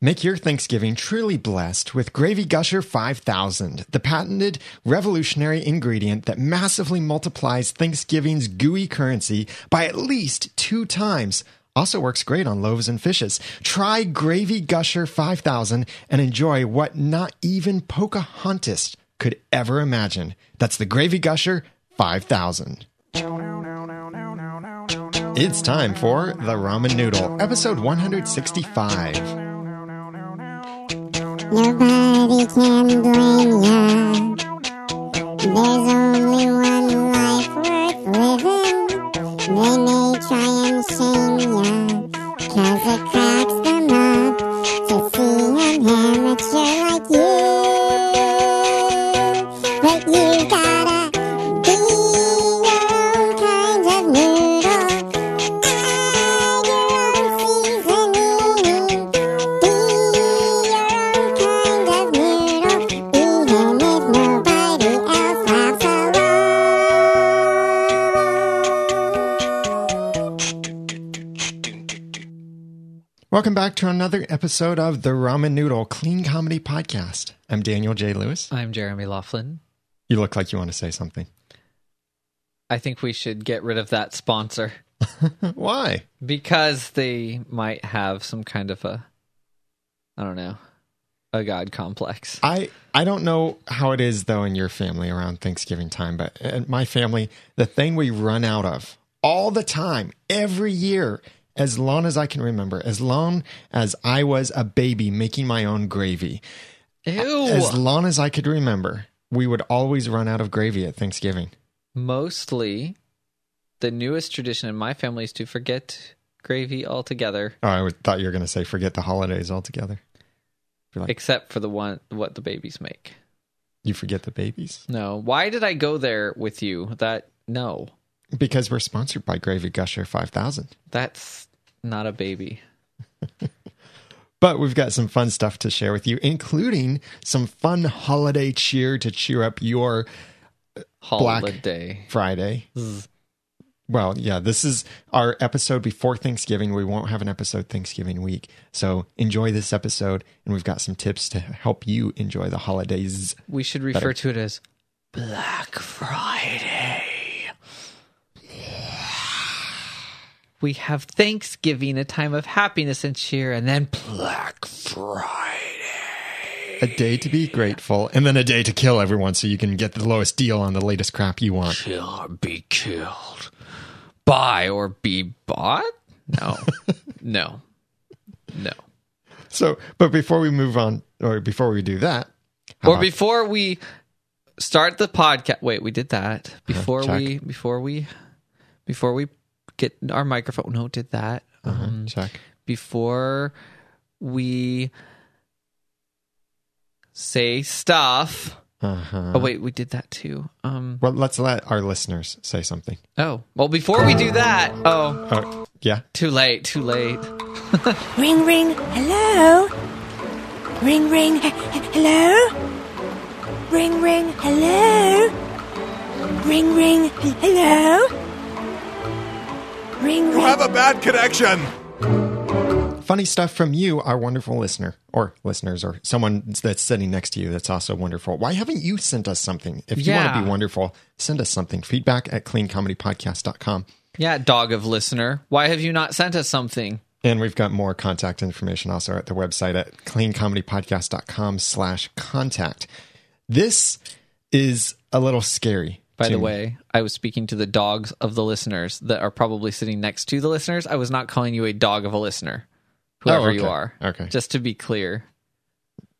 Make your Thanksgiving truly blessed with Gravy Gusher 5000, the patented revolutionary ingredient that massively multiplies Thanksgiving's gooey currency by at least 2 times. Also works great on loaves and fishes. Try Gravy Gusher 5000 and enjoy what not even Pocahontas could ever imagine. That's the Gravy Gusher 5000. It's time for The Ramen Noodle, episode 165. Nobody can blame ya. There's only one life worth living. They may try and shame ya, 'cause it cracks them up to see an amateur like you. But you gotta be your own kind of noodle, add your own seasoning, Welcome back to another episode of the Ramen Noodle Clean Comedy Podcast. I'm Daniel J. Lewis. I'm Jeremy Laughlin. You look like you want to say something. I think we should get rid of that sponsor. Why? Because they might have some kind of a, I don't know, a God complex. I don't know how it is, though, in your family around Thanksgiving time, but in my family, the thing we run out of all the time, every year, as long as I can remember, as long as I was a baby making my own gravy, ew, as long as I could remember, we would always run out of gravy at Thanksgiving. Mostly, the newest tradition in my family is to forget gravy altogether. Oh, I thought you were going to say forget the holidays altogether. Except for the one what the babies make. You forget the babies? No. Why did I go there with you? No. Because we're sponsored by Gravy Gusher 5000. That's not a baby. But we've got some fun stuff to share with you, including some fun holiday cheer to cheer up your holiday. Black Friday. Well, yeah, this is our episode before Thanksgiving. We won't have an episode Thanksgiving week. So enjoy this episode, and we've got some tips to help you enjoy the holidays. We should refer to it as Black Friday. We have Thanksgiving, a time of happiness and cheer, and then Black Friday. A day to be grateful, and then a day to kill everyone so you can get the lowest deal on the latest crap you want. Kill or be killed. Buy or be bought? No. No. So, but before we move on, or before we do that. Before we start the podcast. Wait, we did that. Before we get our microphone. No, did that. Check. Before we say stuff. Oh, wait, we did that too. Well, let's let our listeners say something. Oh, well, before we do that. Oh yeah. Too late. Ring, ring. Hello. Ring, ring. Hello. Ring, ring. Hello. Ring, ring. Hello. Ring, ring. You have a bad connection. Funny stuff from you, our wonderful listener, or listeners, or someone that's sitting next to you that's also wonderful. Why haven't you sent us something? If you want to be wonderful, send us something. Feedback at cleancomedypodcast.com. Yeah, dog of listener. Why have you not sent us something? And we've got more contact information also at the website at cleancomedypodcast.com/contact. This is a little scary. By the way, I was speaking to the dogs of the listeners that are probably sitting next to the listeners. I was not calling you a dog of a listener, whoever you are. Okay. Just to be clear.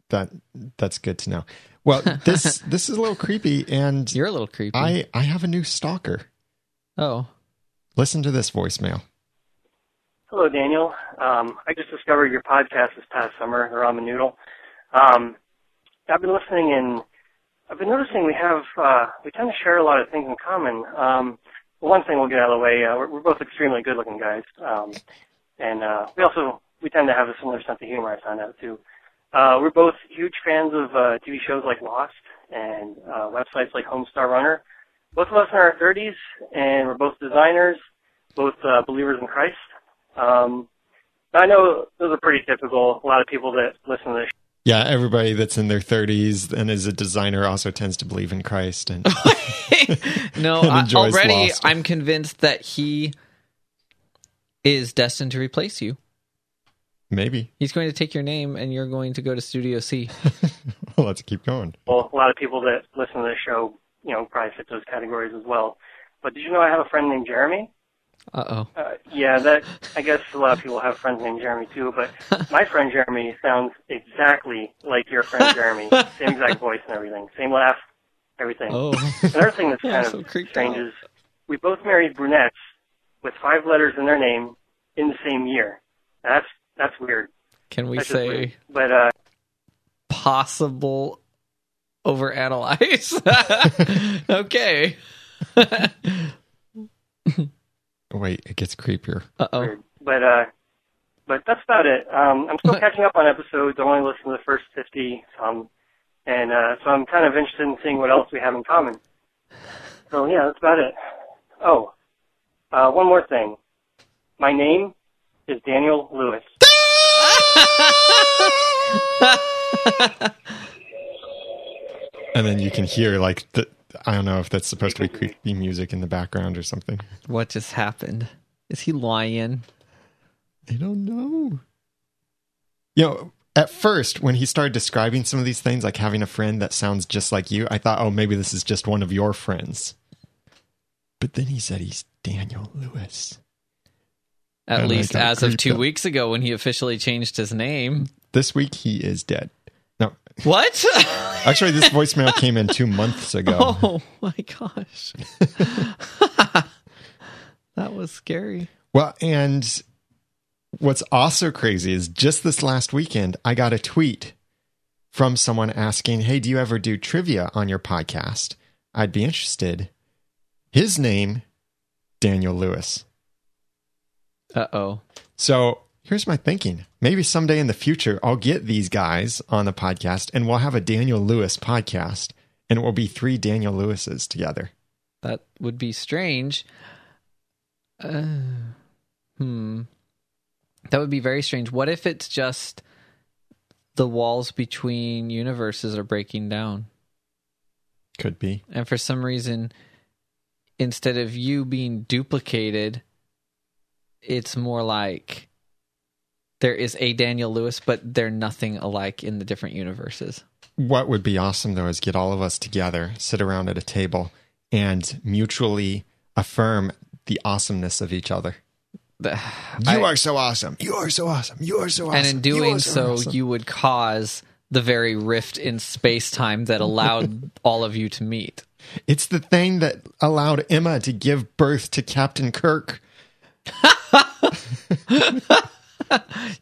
That's good to know. Well, this is a little creepy, and you're a little creepy. I have a new stalker. Oh. Listen to this voicemail. Hello, Daniel. I just discovered your podcast this past summer, The Ramen Noodle. I've been listening and I've been noticing we tend to share a lot of things in common. One thing we'll get out of the way, we're both extremely good-looking guys. We tend to have a similar sense of humor, I found out, too. We're both huge fans of TV shows like Lost and websites like Homestar Runner. Both of us in our 30s, and we're both designers, both believers in Christ. I know those are pretty typical. A lot of people that listen to this. Yeah, everybody that's in their 30s and is a designer also tends to believe in Christ. And no, and already Lost. I'm convinced that he is destined to replace you. Maybe. He's going to take your name and you're going to go to Studio C. Well, let's keep going. Well, a lot of people that listen to the show, you know, probably fit those categories as well. But did you know I have a friend named Jeremy? Uh-oh. Yeah, that I guess a lot of people have friends named Jeremy, too, but my friend Jeremy sounds exactly like your friend Jeremy. Same exact voice and everything. Same laugh, everything. Oh. Another thing that's kind of strange is we both married brunettes with 5 letters in their name in the same year. Now, that's weird. Can we say but, possible overanalyze? Okay. Wait, it gets creepier. Uh-oh. But that's about it. I'm still catching up on episodes. I only listened to the first 50, and so I'm kind of interested in seeing what else we have in common. So, yeah, that's about it. Oh, one more thing. My name is Daniel Lewis. And then you can hear, like, the... I don't know if that's supposed to be creepy music in the background or something. What just happened? Is he lying? I don't know. You know, at first, when he started describing some of these things, like having a friend that sounds just like you, I thought, oh, maybe this is just one of your friends. But then he said he's Daniel Lewis. At least as of 2 weeks ago when he officially changed his name. This week, he is dead. No. What? Actually, this voicemail came in 2 months ago. Oh, my gosh. That was scary. Well, and what's also crazy is just this last weekend, I got a tweet from someone asking, hey, do you ever do trivia on your podcast? I'd be interested. His name, Daniel Lewis. Uh-oh. So... here's my thinking. Maybe someday in the future, I'll get these guys on the podcast and we'll have a Daniel Lewis podcast and it will be 3 Daniel Lewises together. That would be strange. That would be very strange. What if it's just the walls between universes are breaking down? Could be. And for some reason, instead of you being duplicated, it's more like... there is a Daniel Lewis, but they're nothing alike in the different universes. What would be awesome, though, is get all of us together, sit around at a table, and mutually affirm the awesomeness of each other. You are so awesome. You are so awesome. You are so awesome. And in doing so, you would cause the very rift in space-time that allowed all of you to meet. It's the thing that allowed Emma to give birth to Captain Kirk.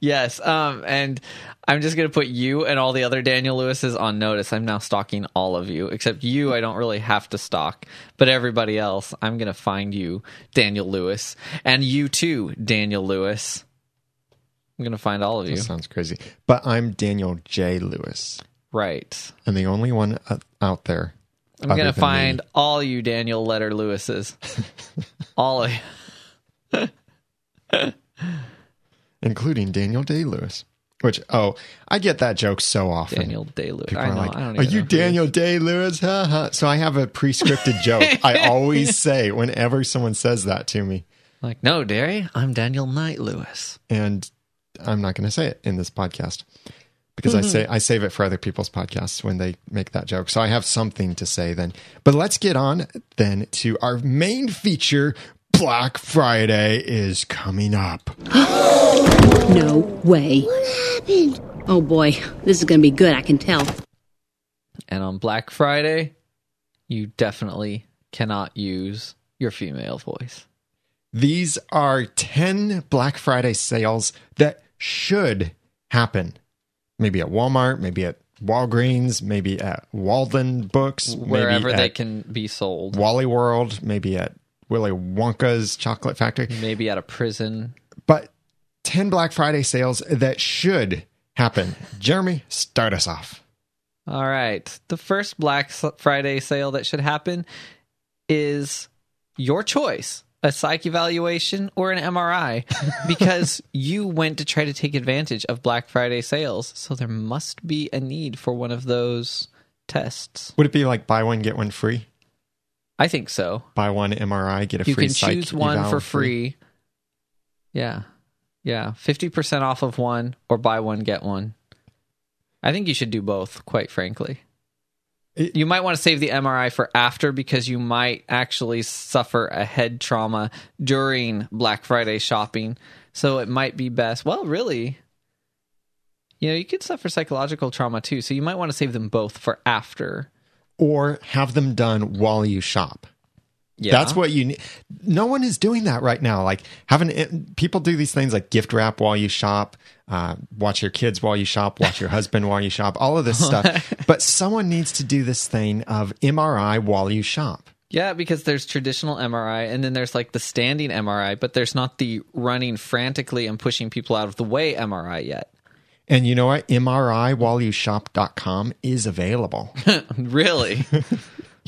Yes, and I'm just going to put you and all the other Daniel Lewises on notice. I'm now stalking all of you, except you I don't really have to stalk. But everybody else, I'm going to find you, Daniel Lewis. And you too, Daniel Lewis. I'm going to find all of you. That sounds crazy. But I'm Daniel J. Lewis. Right. And the only one out there. I'm going to find all you Daniel Letter Lewises. All of you. Including Daniel Day-Lewis, which, oh, I get that joke so often. Daniel Day-Lewis. People are like, are you Daniel Day-Lewis? Ha ha. So I have a pre-scripted joke I always say whenever someone says that to me. Like, no, Derry, I'm Daniel Knight Lewis. And I'm not going to say it in this podcast because I save it for other people's podcasts when they make that joke. So I have something to say then. But let's get on then to our main feature. Black Friday is coming up. No way. What happened? Oh boy, this is going to be good, I can tell. And on Black Friday, you definitely cannot use your female voice. These are 10 Black Friday sales that should happen. Maybe at Walmart, maybe at Walgreens, maybe at Walden Books. Wherever they can be sold. Wally World, maybe at Willy Wonka's Chocolate Factory. Maybe at a prison. But 10 Black Friday sales that should happen. Jeremy, start us off. All right. The first Black Friday sale that should happen is your choice. a psych evaluation, or an MRI, because you went to try to take advantage of Black Friday sales. So there must be a need for one of those tests. Would it be like buy one, get one free? I think so. Buy one MRI, get a free psych eval. You can choose one for free. Yeah. Yeah. 50% off of one, or buy one, get one. I think you should do both, quite frankly. You might want to save the MRI for after, because you might actually suffer a head trauma during Black Friday shopping. So it might be best. Well, really, you know, you could suffer psychological trauma too. So you might want to save them both for after. Or have them done while you shop. Yeah. That's what you need. No one is doing that right now. Like, people do these things like gift wrap while you shop, watch your kids while you shop, watch your husband while you shop, all of this stuff. But someone needs to do this thing of MRI while you shop. Yeah, because there's traditional MRI, and then there's like the standing MRI, but there's not the running frantically and pushing people out of the way MRI yet. And you know what? MRIwhileyoushop.com is available. Really?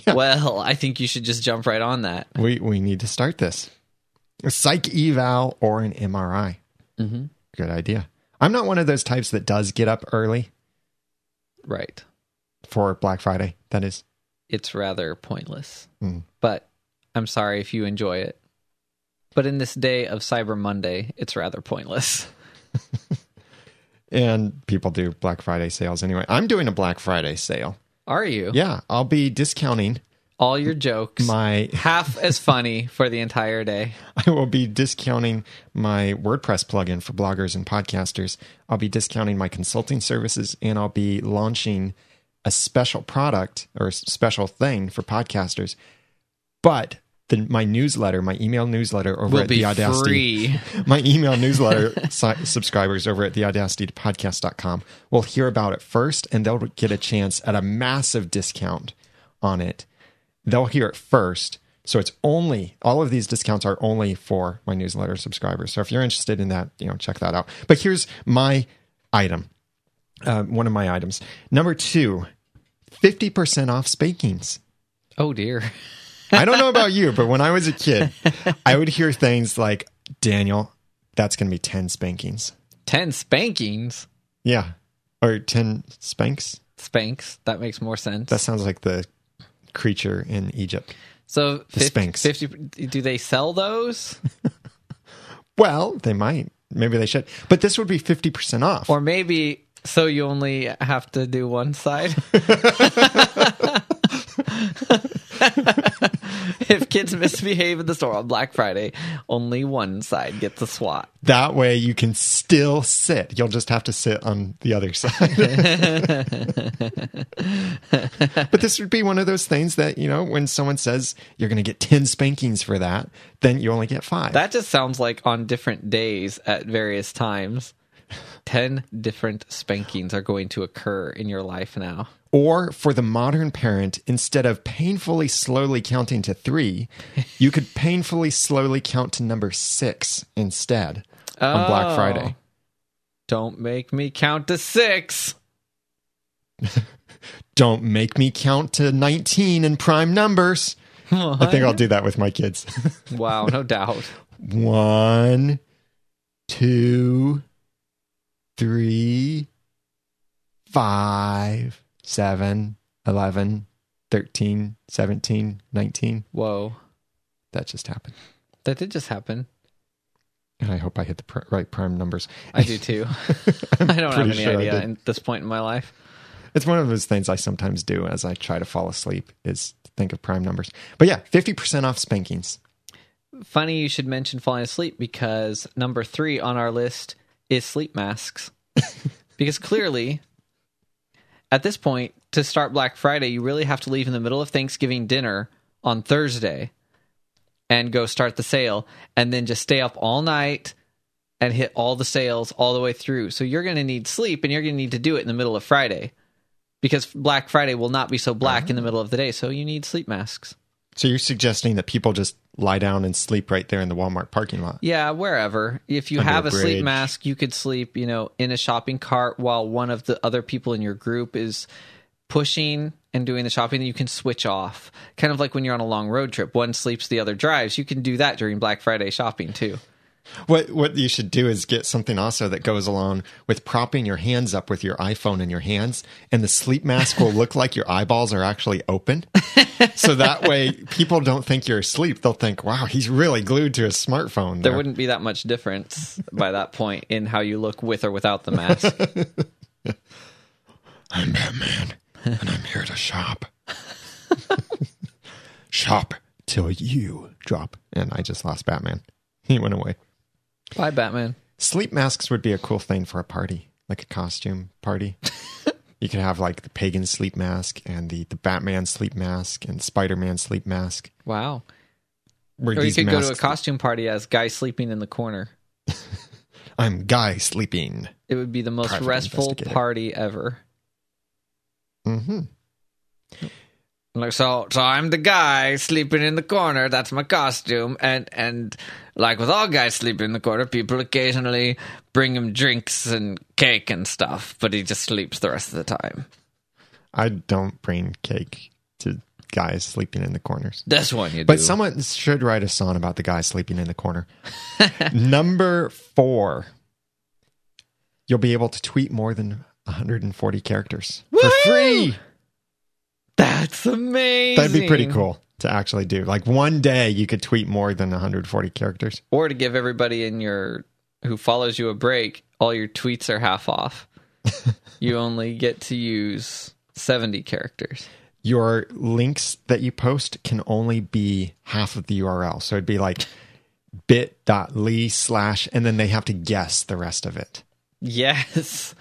Yeah. Well, I think you should just jump right on that. We need to start this. A psych eval or an MRI. Mm-hmm. Good idea. I'm not one of those types that does get up early. Right. For Black Friday, that is. It's rather pointless. Mm. But I'm sorry if you enjoy it. But in this day of Cyber Monday, it's rather pointless. And people do Black Friday sales anyway. I'm doing a Black Friday sale. Are you? Yeah, I'll be discounting all your jokes. My half as funny for the entire day. I will be discounting my WordPress plugin for bloggers and podcasters. I'll be discounting my consulting services, and I'll be launching a special product or a special thing for podcasters. But my newsletter, my email newsletter over at The Audacity. Free. My email newsletter subscribers over at theaudacitypodcast.com will hear about it first, and they'll get a chance at a massive discount on it. They'll hear it first. So it's only, all of these discounts are only for my newsletter subscribers. So if you're interested in that, you know, check that out. But here's my item, one of my items. Number 2, 50% off spankings. Oh, dear. I don't know about you, but when I was a kid, I would hear things like, Daniel, that's going to be 10 spankings. 10 spankings? Yeah. Or 10 spanks? Spanks. That makes more sense. That sounds like the creature in Egypt. So, the spanks. 50, do they sell those? Well, they might. Maybe they should. But this would be 50% off. Or maybe, so you only have to do one side? If kids misbehave in the store on Black Friday, only one side gets a swat. That way you can still sit. You'll just have to sit on the other side. But this would be one of those things that, you know, when someone says you're going to get 10 spankings for that, then you only get 5. That just sounds like on different days at various times, 10 different spankings are going to occur in your life now. Or for the modern parent, instead of painfully slowly counting to 3, you could painfully slowly count to number 6 instead on Black Friday. Don't make me count to 6. Don't make me count to 19 in prime numbers. What? I think I'll do that with my kids. Wow, no doubt. 1, 2, 3, 5. 7, 11, 13, 17, 19. Whoa. That just happened. That did just happen. And I hope I hit the right prime numbers. I do too. I don't have any idea at this point in my life. It's one of those things I sometimes do as I try to fall asleep, is think of prime numbers. But yeah, 50% off spankings. Funny you should mention falling asleep, because number 3 on our list is sleep masks. Because clearly, at this point, to start Black Friday, you really have to leave in the middle of Thanksgiving dinner on Thursday and go start the sale, and then just stay up all night and hit all the sales all the way through. So you're going to need sleep, and you're going to need to do it in the middle of Friday, because Black Friday will not be so black in the middle of the day, so you need sleep masks. So you're suggesting that people just lie down and sleep right there in the Walmart parking lot? Yeah, wherever. If you have a sleep mask, you could sleep, you know, in a shopping cart while one of the other people in your group is pushing and doing the shopping, you can switch off. Kind of like when you're on a long road trip, one sleeps, the other drives. You can do that during Black Friday shopping too. What you should do is get something also that goes along with propping your hands up with your iPhone in your hands, and the sleep mask will look like your eyeballs are actually open. So that way people don't think you're asleep. They'll think, wow, he's really glued to his smartphone. There wouldn't be that much difference by that point in how you look with or without the mask. I'm Batman, and I'm here to shop. Shop till you drop. And I just lost Batman. He went away. Bye, Batman. Sleep masks would be a cool thing for a party, like a costume party. You could have like the pagan sleep mask and the Batman sleep mask and Spider-Man sleep mask. Wow. Or you could go to a costume party as Guy Sleeping in the Corner. I'm Guy Sleeping. It would be the most private restful party ever. Mm-hmm. Yep. Like, so I'm the guy sleeping in the corner. That's my costume. And like with all guys sleeping in the corner, people occasionally bring him drinks and cake and stuff, but he just sleeps the rest of the time. I don't bring cake to guys sleeping in the corners. This one you do. But someone should write a song about the guy sleeping in the corner. Number 4. You'll be able to tweet more than 140 characters. Woo-hoo! For free. That's amazing. That'd be pretty cool to actually do. Like one day you could tweet more than 140 characters. Or to give everybody who follows you a break, all your tweets are half off. You only get to use 70 characters. Your links that you post can only be half of the URL. So it'd be like bit.ly/ and then they have to guess the rest of it. Yes.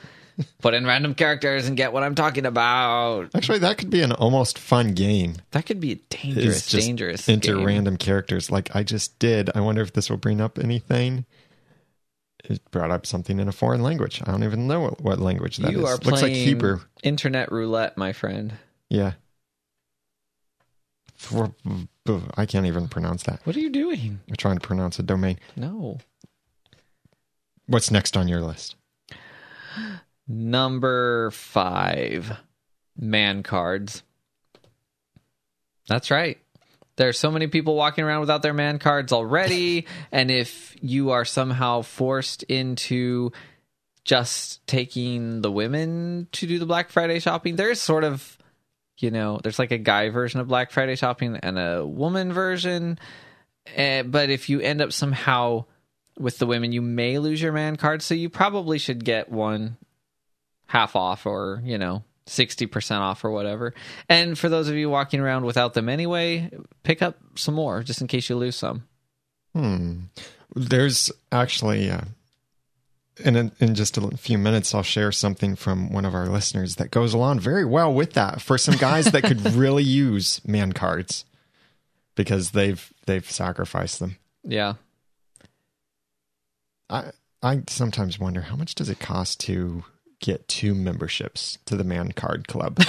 Put in random characters and get what I'm talking about. Actually, that could be an almost fun game. That could be a dangerous game. Random characters like I just did. I wonder if this will bring up anything. It brought up something in a foreign language. I don't even know what language that is. You are playing, looks like Hebrew. Internet roulette, my friend. Yeah. I can't even pronounce that. What are you doing? You're trying to pronounce a domain. No. What's next on your list? Number 5, man cards. That's right. There are so many people walking around without their man cards already. And if you are somehow forced into just taking the women to do the Black Friday shopping, there's sort of, there's like a guy version of Black Friday shopping and a woman version. But if you end up somehow with the women, you may lose your man card. So you probably should get one half off or, 60% off or whatever. And for those of you walking around without them anyway, pick up some more just in case you lose some. There's actually, in just a few minutes, I'll share something from one of our listeners that goes along very well with that for some guys that could really use man cards because they've sacrificed them. Yeah. I sometimes wonder, how much does it cost to get 2 memberships to the Man Card Club?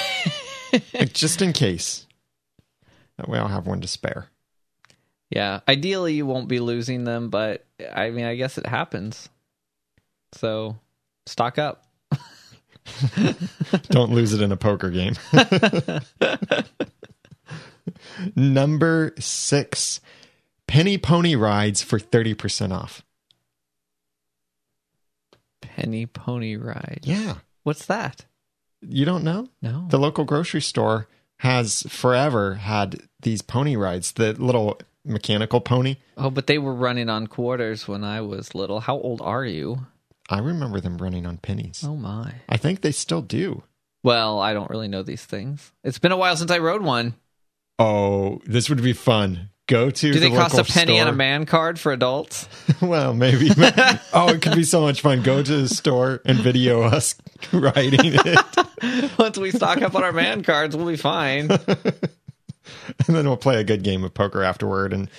Like, just in case. That way I'll have one to spare. Yeah. Ideally, you won't be losing them, but I guess it happens. So, stock up. Don't lose it in a poker game. Number 6, Penny Pony Rides for 30% off. Penny Pony Ride. Yeah. What's that? You don't know? No. The local grocery store has forever had these pony rides, the little mechanical pony. Oh, but they were running on quarters when I was little. How old are you? I remember them running on pennies. Oh, my. I think they still do. Well, I don't really know these things. It's been a while since I rode one. Oh, this would be fun. Go to Do they the cost local a penny store. And a man card for adults? Well, maybe. Oh, it could be so much fun. Go to the store and video us riding it. Once we stock up on our man cards, we'll be fine. And then we'll play a good game of poker afterward and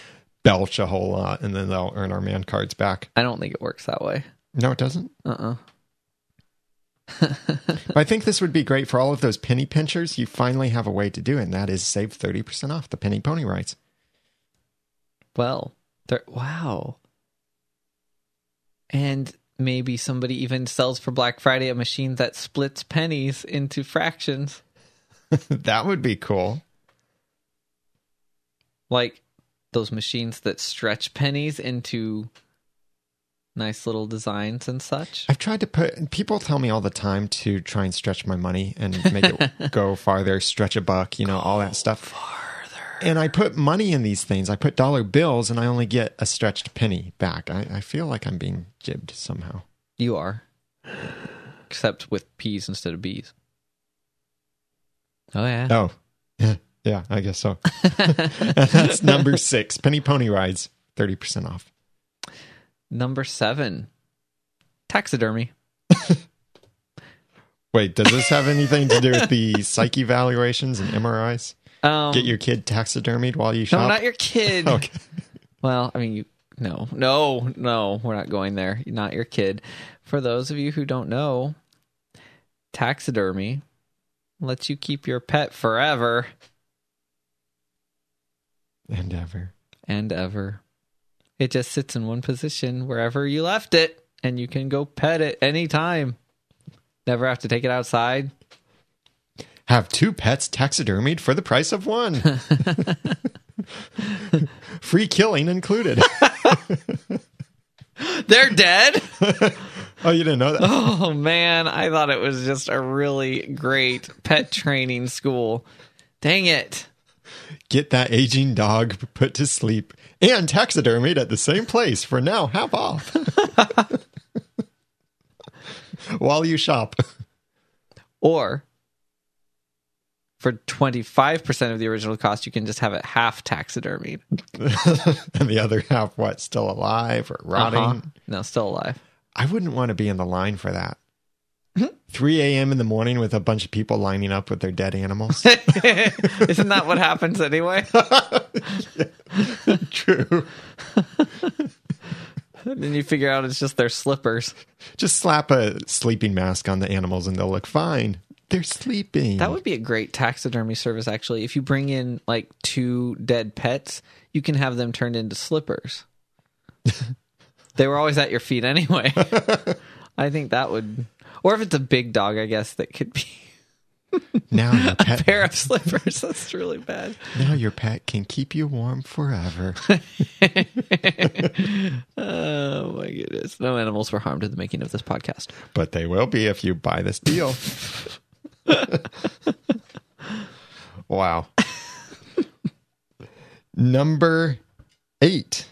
belch a whole lot, and then they'll earn our man cards back. I don't think it works that way. No, it doesn't? Uh-uh. But I think this would be great for all of those penny pinchers. You finally have a way to do it, and that is save 30% off the Penny Pony Rides. Well, wow. And maybe somebody even sells for Black Friday a machine that splits pennies into fractions. That would be cool. Like those machines that stretch pennies into nice little designs and such. I've tried to put... People tell me all the time to try and stretch my money and make it go farther, stretch a buck, you know, all that stuff. Farther. And I put money in these things. I put dollar bills and I only get a stretched penny back. I feel like I'm being jibbed somehow. You are. Except with P's instead of B's. Oh, yeah. Oh, yeah. Yeah, I guess so. That's number 6. Penny Pony Rides, 30% off. Number 7, taxidermy. Wait, does this have anything to do with the psych evaluations and MRIs? Get your kid taxidermied while you shop? No, not your kid. Okay. Well, I mean, no, we're not going there. Not your kid. For those of you who don't know, taxidermy lets you keep your pet forever. And ever. And ever. It just sits in one position wherever you left it, and you can go pet it anytime. Never have to take it outside. Have 2 pets taxidermied for the price of 1. Free killing included. They're dead? Oh, you didn't know that? Oh, man. I thought it was just a really great pet training school. Dang it. Get that aging dog put to sleep and taxidermied at the same place for now. Half off. While you shop. Or for 25% of the original cost, you can just have it half taxidermied. And the other half, what, still alive or rotting? Uh-huh. No, still alive. I wouldn't want to be in the line for that. 3 a.m. in the morning with a bunch of people lining up with their dead animals. Isn't that what happens anyway? Yeah, true. And then you figure out it's just their slippers. Just slap a sleeping mask on the animals and they'll look fine. They're sleeping. That would be a great taxidermy service, actually. If you bring in like 2 dead pets, you can have them turned into slippers. They were always at your feet anyway. I think that would... Or if it's a big dog, I guess, that could be now your pet... a pair of slippers. That's really bad. Now your pet can keep you warm forever. Oh, my goodness. No animals were harmed in the making of this podcast. But they will be if you buy this deal. Wow. Number 8.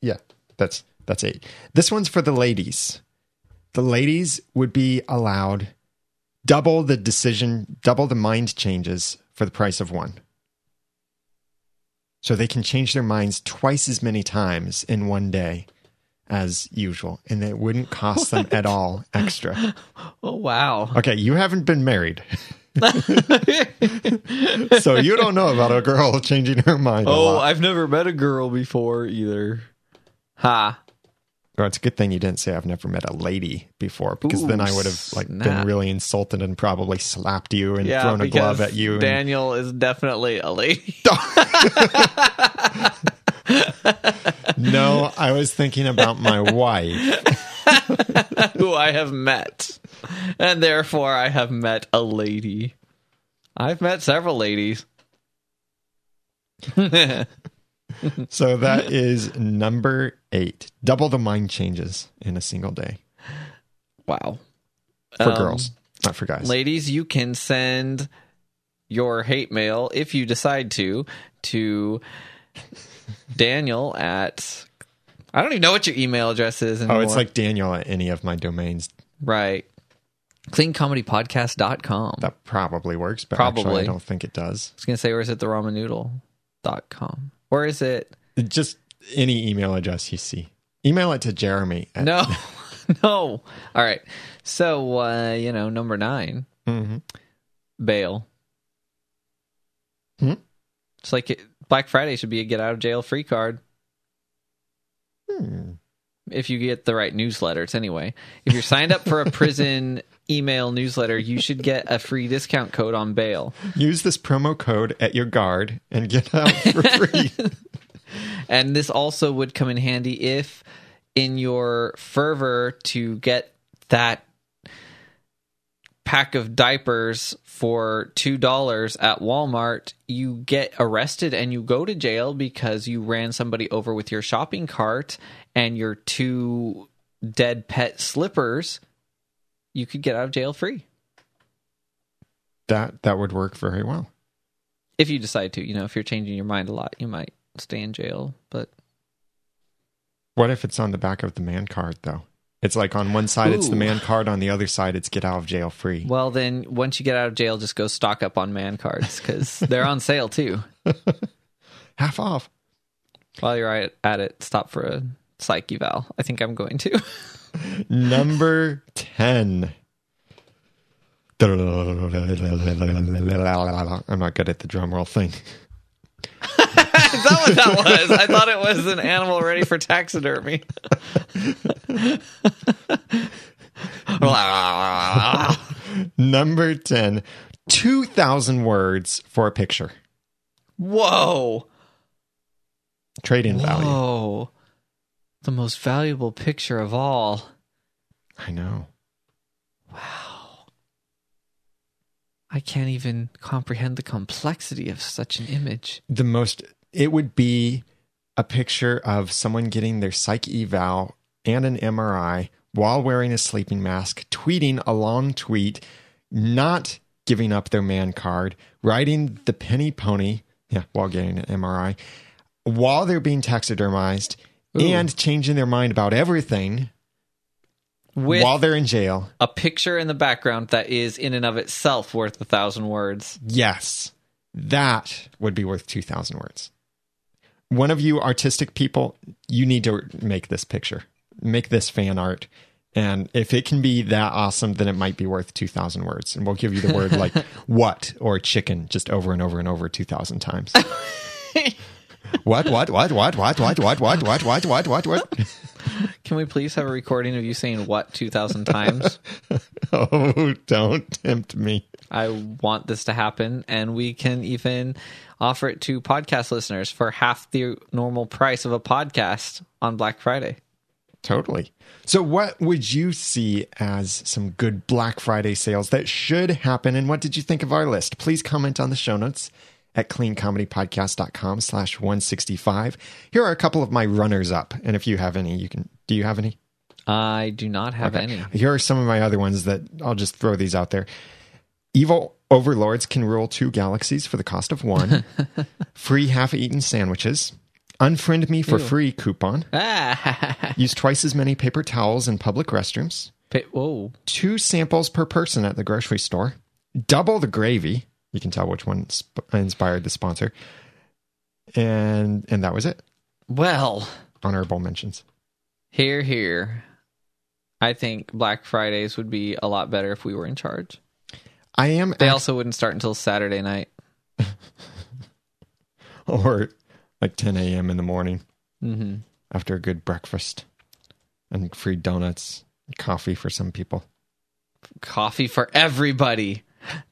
Yeah, that's 8. This one's for the ladies. The ladies would be allowed double the mind changes for the price of 1. So they can change their minds twice as many times in one day as usual. And it wouldn't cost them at all extra. Oh, wow. Okay, you haven't been married. So you don't know about a girl changing her mind a lot. I've never met a girl before either. Ha. Well, it's a good thing you didn't say I've never met a lady before, because then I would have been really insulted and probably slapped you and thrown a glove at you. Daniel is definitely a lady. No, I was thinking about my wife. Who I have met. And therefore I have met a lady. I've met several ladies. So that is number 8. Double the mind changes in a single day. Wow. For girls, not for guys. Ladies, you can send your hate mail, if you decide to Daniel at... I don't even know what your email address is anymore. Oh, it's like Daniel at any of my domains. Right. CleanComedyPodcast.com. That probably works, but actually I don't think it does. I was going to say, or is it the ramennoodle.com? Or is it... Just any email address you see. Email it to Jeremy. No. All right. So, number 9. Mm-hmm. Bail. Hmm? It's like Black Friday should be a get-out-of-jail-free card. Hmm. If you get the right newsletters, anyway. If you're signed up for a prison email newsletter, you should get a free discount code on bail. Use this promo code at your guard and get out for free. And this also would come in handy if, in your fervor to get that pack of diapers for $2 at Walmart, you get arrested and you go to jail because you ran somebody over with your shopping cart and your two dead pet slippers, you could get out of jail free. That would work very well. If you decide to, you know, if you're changing your mind a lot, you might stay in jail, but... What if it's on the back of the man card, though? It's like on one side, it's the man card. On the other side, it's get out of jail free. Well, then once you get out of jail, just go stock up on man cards because they're on sale, too. Half off. While you're at it, stop for a psych eval. I think I'm going to. Number 10. I'm not good at the drum roll thing. Is that what that was? I thought it was an animal ready for taxidermy. Number 10. 2,000 words for a picture. Whoa. Trade-in value. Whoa. The most valuable picture of all. I know. Wow. I can't even comprehend the complexity of such an image. It would be a picture of someone getting their psych eval and an MRI while wearing a sleeping mask, tweeting a long tweet, not giving up their man card, riding the penny pony, while getting an MRI, while they're being taxidermized, and changing their mind about everything. While they're in jail. A picture in the background that is in and of itself worth 1,000 words. Yes. That would be worth 2,000 words. One of you artistic people, you need to make this picture. Make this fan art. And if it can be that awesome, then it might be worth 2,000 words. And we'll give you the word like what or chicken just over and over and over 2,000 times. What? Can we please have a recording of you saying what 2,000 times? Oh, don't tempt me. I want this to happen, and we can even offer it to podcast listeners for half the normal price of a podcast on Black Friday. Totally. So what would you see as some good Black Friday sales that should happen, and what did you think of our list? Please comment on the show notes at cleancomedypodcast.com/165. Here are a couple of my runners up. And if you have any, you can... Do you have any? I do not have any. Here are some of my other ones that I'll just throw these out there. Evil overlords can rule 2 galaxies for the cost of 1. Free half-eaten sandwiches. Unfriend me for free coupon. Use twice as many paper towels in public restrooms. 2 samples per person at the grocery store. Double the gravy. You can tell which one inspired the sponsor. And that was it. Well. Honorable mentions. Hear, hear. I think Black Fridays would be a lot better if we were in charge. They also wouldn't start until Saturday night. Or like 10 a.m. in the morning. Mm-hmm. After a good breakfast. And free donuts. Coffee for some people. Coffee for everybody.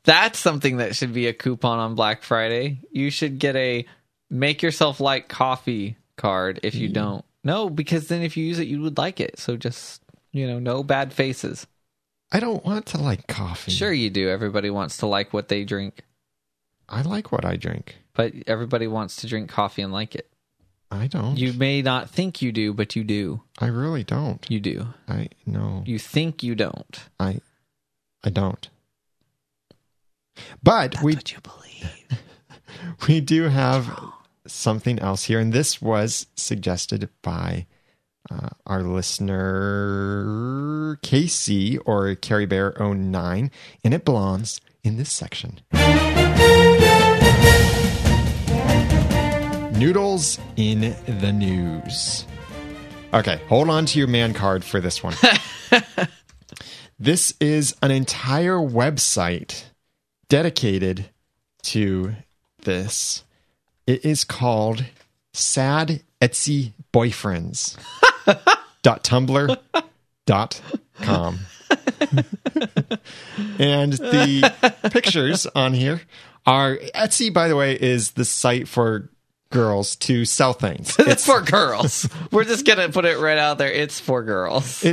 That's something that should be a coupon on Black Friday. You should get a make yourself like coffee card if you don't. No, because then if you use it, you would like it. So just, no bad faces. I don't want to like coffee. Sure you do. Everybody wants to like what they drink. I like what I drink. But everybody wants to drink coffee and like it. I don't. You may not think you do, but you do. I really don't. You do. I know. You think you don't. I don't. But that's what you believe. We do have something else here, and this was suggested by our listener Casey or Carrie Bear 09, and it belongs in this section. Noodles in the news. Okay, hold on to your man card for this one. This is an entire website dedicated to this. It is called Sad Etsy Boyfriends .tumblr.com. And the pictures on here are Etsy, by the way, is the site for girls to sell things. It's for girls. We're just going to put it right out there. It's for girls.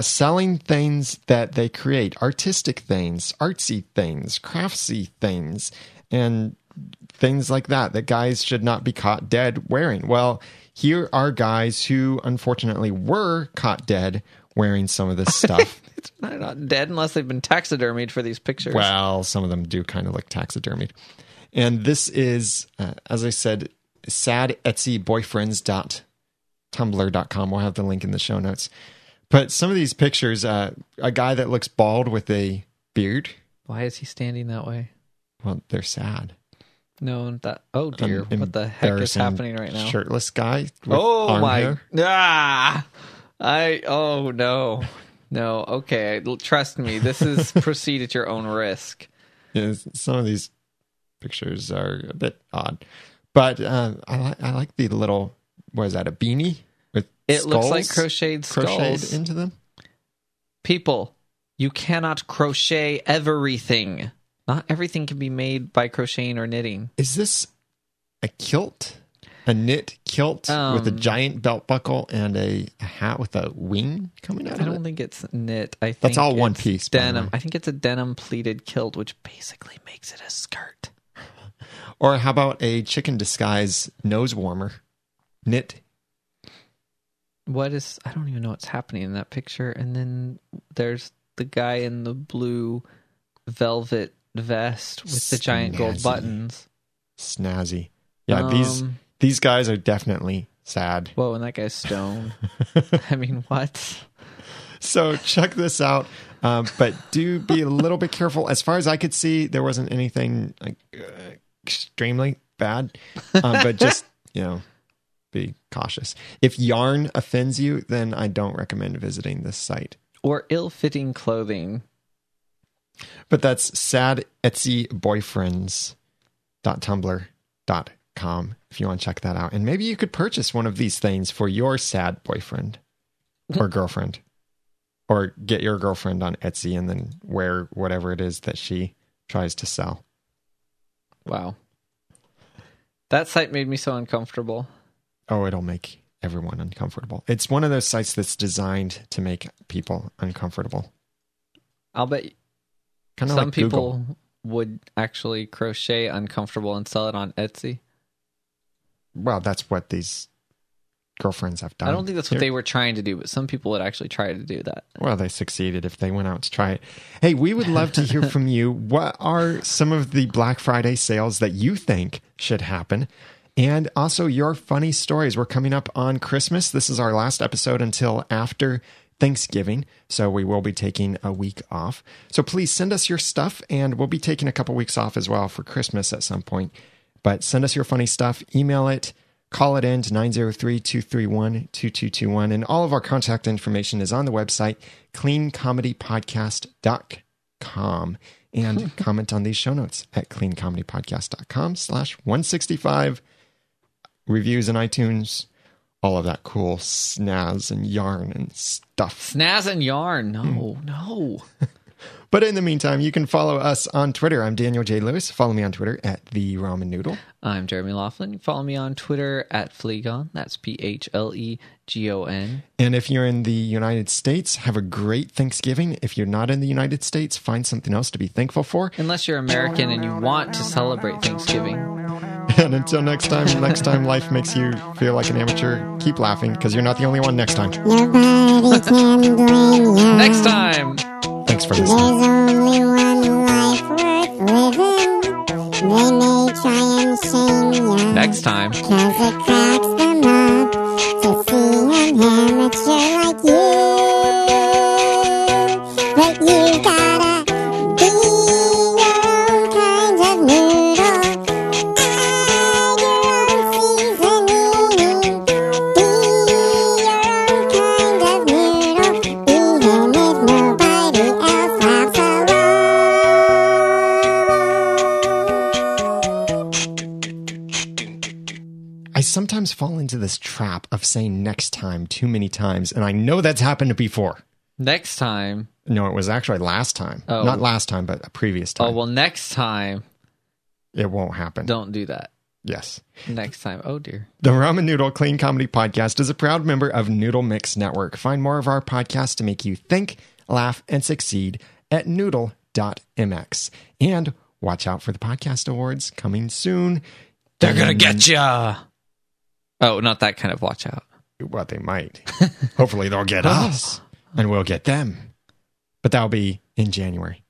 Selling things that they create, artistic things, artsy things, craftsy things, and things like that that guys should not be caught dead wearing. Well, here are guys who unfortunately were caught dead wearing some of this stuff. They're not dead unless they've been taxidermied for these pictures. Well, some of them do kind of look taxidermied. And this is, as I said, sadeetsyboyfriends.tumblr.com. We'll have the link in the show notes. But some of these pictures, a guy that looks bald with a beard. Why is he standing that way? Well, they're sad. No, that. Oh dear! What the heck is happening right now? Shirtless guy. Oh my! Hair. Ah! Oh no! No. Okay. Trust me. This is proceed at your own risk. Yeah, some of these pictures are a bit odd, but I like the little. Was that a beanie with? It skulls? Looks like crocheted skulls into them. People, you cannot crochet everything. Not everything can be made by crocheting or knitting. Is this a kilt? A knit kilt with a giant belt buckle and a hat with a wing coming out of it? I don't think it's knit. I think that's all one piece. Denim. I think it's a denim pleated kilt, which basically makes it a skirt. Or how about a chicken disguise nose warmer? Knit. I don't even know what's happening in that picture. And then there's the guy in the blue velvet vest with the giant gold buttons. Snazzy. Yeah, these guys are definitely sad. Whoa, and that guy's stoned. I mean, what? So check this out, but do be a little bit careful. As far as I could see, there wasn't anything like extremely bad, but just, be cautious. If yarn offends you, then I don't recommend visiting this site. Or ill-fitting clothing. But that's sadeetsyboyfriends.tumblr.com if you want to check that out. And maybe you could purchase one of these things for your sad boyfriend or girlfriend. Or get your girlfriend on Etsy and then wear whatever it is that she tries to sell. Wow. That site made me so uncomfortable. Oh, it'll make everyone uncomfortable. It's one of those sites that's designed to make people uncomfortable. I'll bet... Kinda some like people would actually crochet uncomfortable and sell it on Etsy. Well, that's what these girlfriends have done. I don't think that's what they were trying to do, but some people would actually try to do that. Well, they succeeded if they went out to try it. Hey, we would love to hear from you. What are some of the Black Friday sales that you think should happen? And also your funny stories. We're coming up on Christmas. This is our last episode until after Thanksgiving, so we will be taking a week off. So please send us your stuff, and we'll be taking a couple weeks off as well for Christmas at some point. But send us your funny stuff, email it, call it in to 903-231-2221, and all of our contact information is on the website, cleancomedypodcast.com, and comment on these show notes at cleancomedypodcast.com/165, reviews in iTunes, all of that cool snaz and yarn and stuff. Snaz and yarn. No. But in the meantime, you can follow us on Twitter. I'm Daniel J. Lewis. Follow me on Twitter at The Ramen Noodle. I'm Jeremy Laughlin. Follow me on Twitter at Phlegon. That's Phlegon. And if you're in the United States, have a great Thanksgiving. If you're not in the United States, find something else to be thankful for. Unless you're American and you want to celebrate Thanksgiving. And until next time life makes you feel like an amateur, keep laughing, because you're not the only one next time. Nobody can blame you. Next time! Thanks for listening. There's only one life worth living. They may try and shame you. Next time. Cause it cracks them up to see an amateur like you. But you gotta sometimes fall into this trap of saying next time too many times, and I know that's happened before. Next time? No, it was actually last time. Oh. Not last time, but a previous time. Oh, well, next time. It won't happen. Don't do that. Yes. Next time. Oh, dear. The Ramen Noodle Clean Comedy Podcast is a proud member of Noodle Mix Network. Find more of our podcasts to make you think, laugh, and succeed at noodle.mx. And watch out for the podcast awards coming soon. They're going to get ya. Oh, not that kind of watch out. Well, they might. Hopefully they'll get us and we'll get them. But that'll be in January.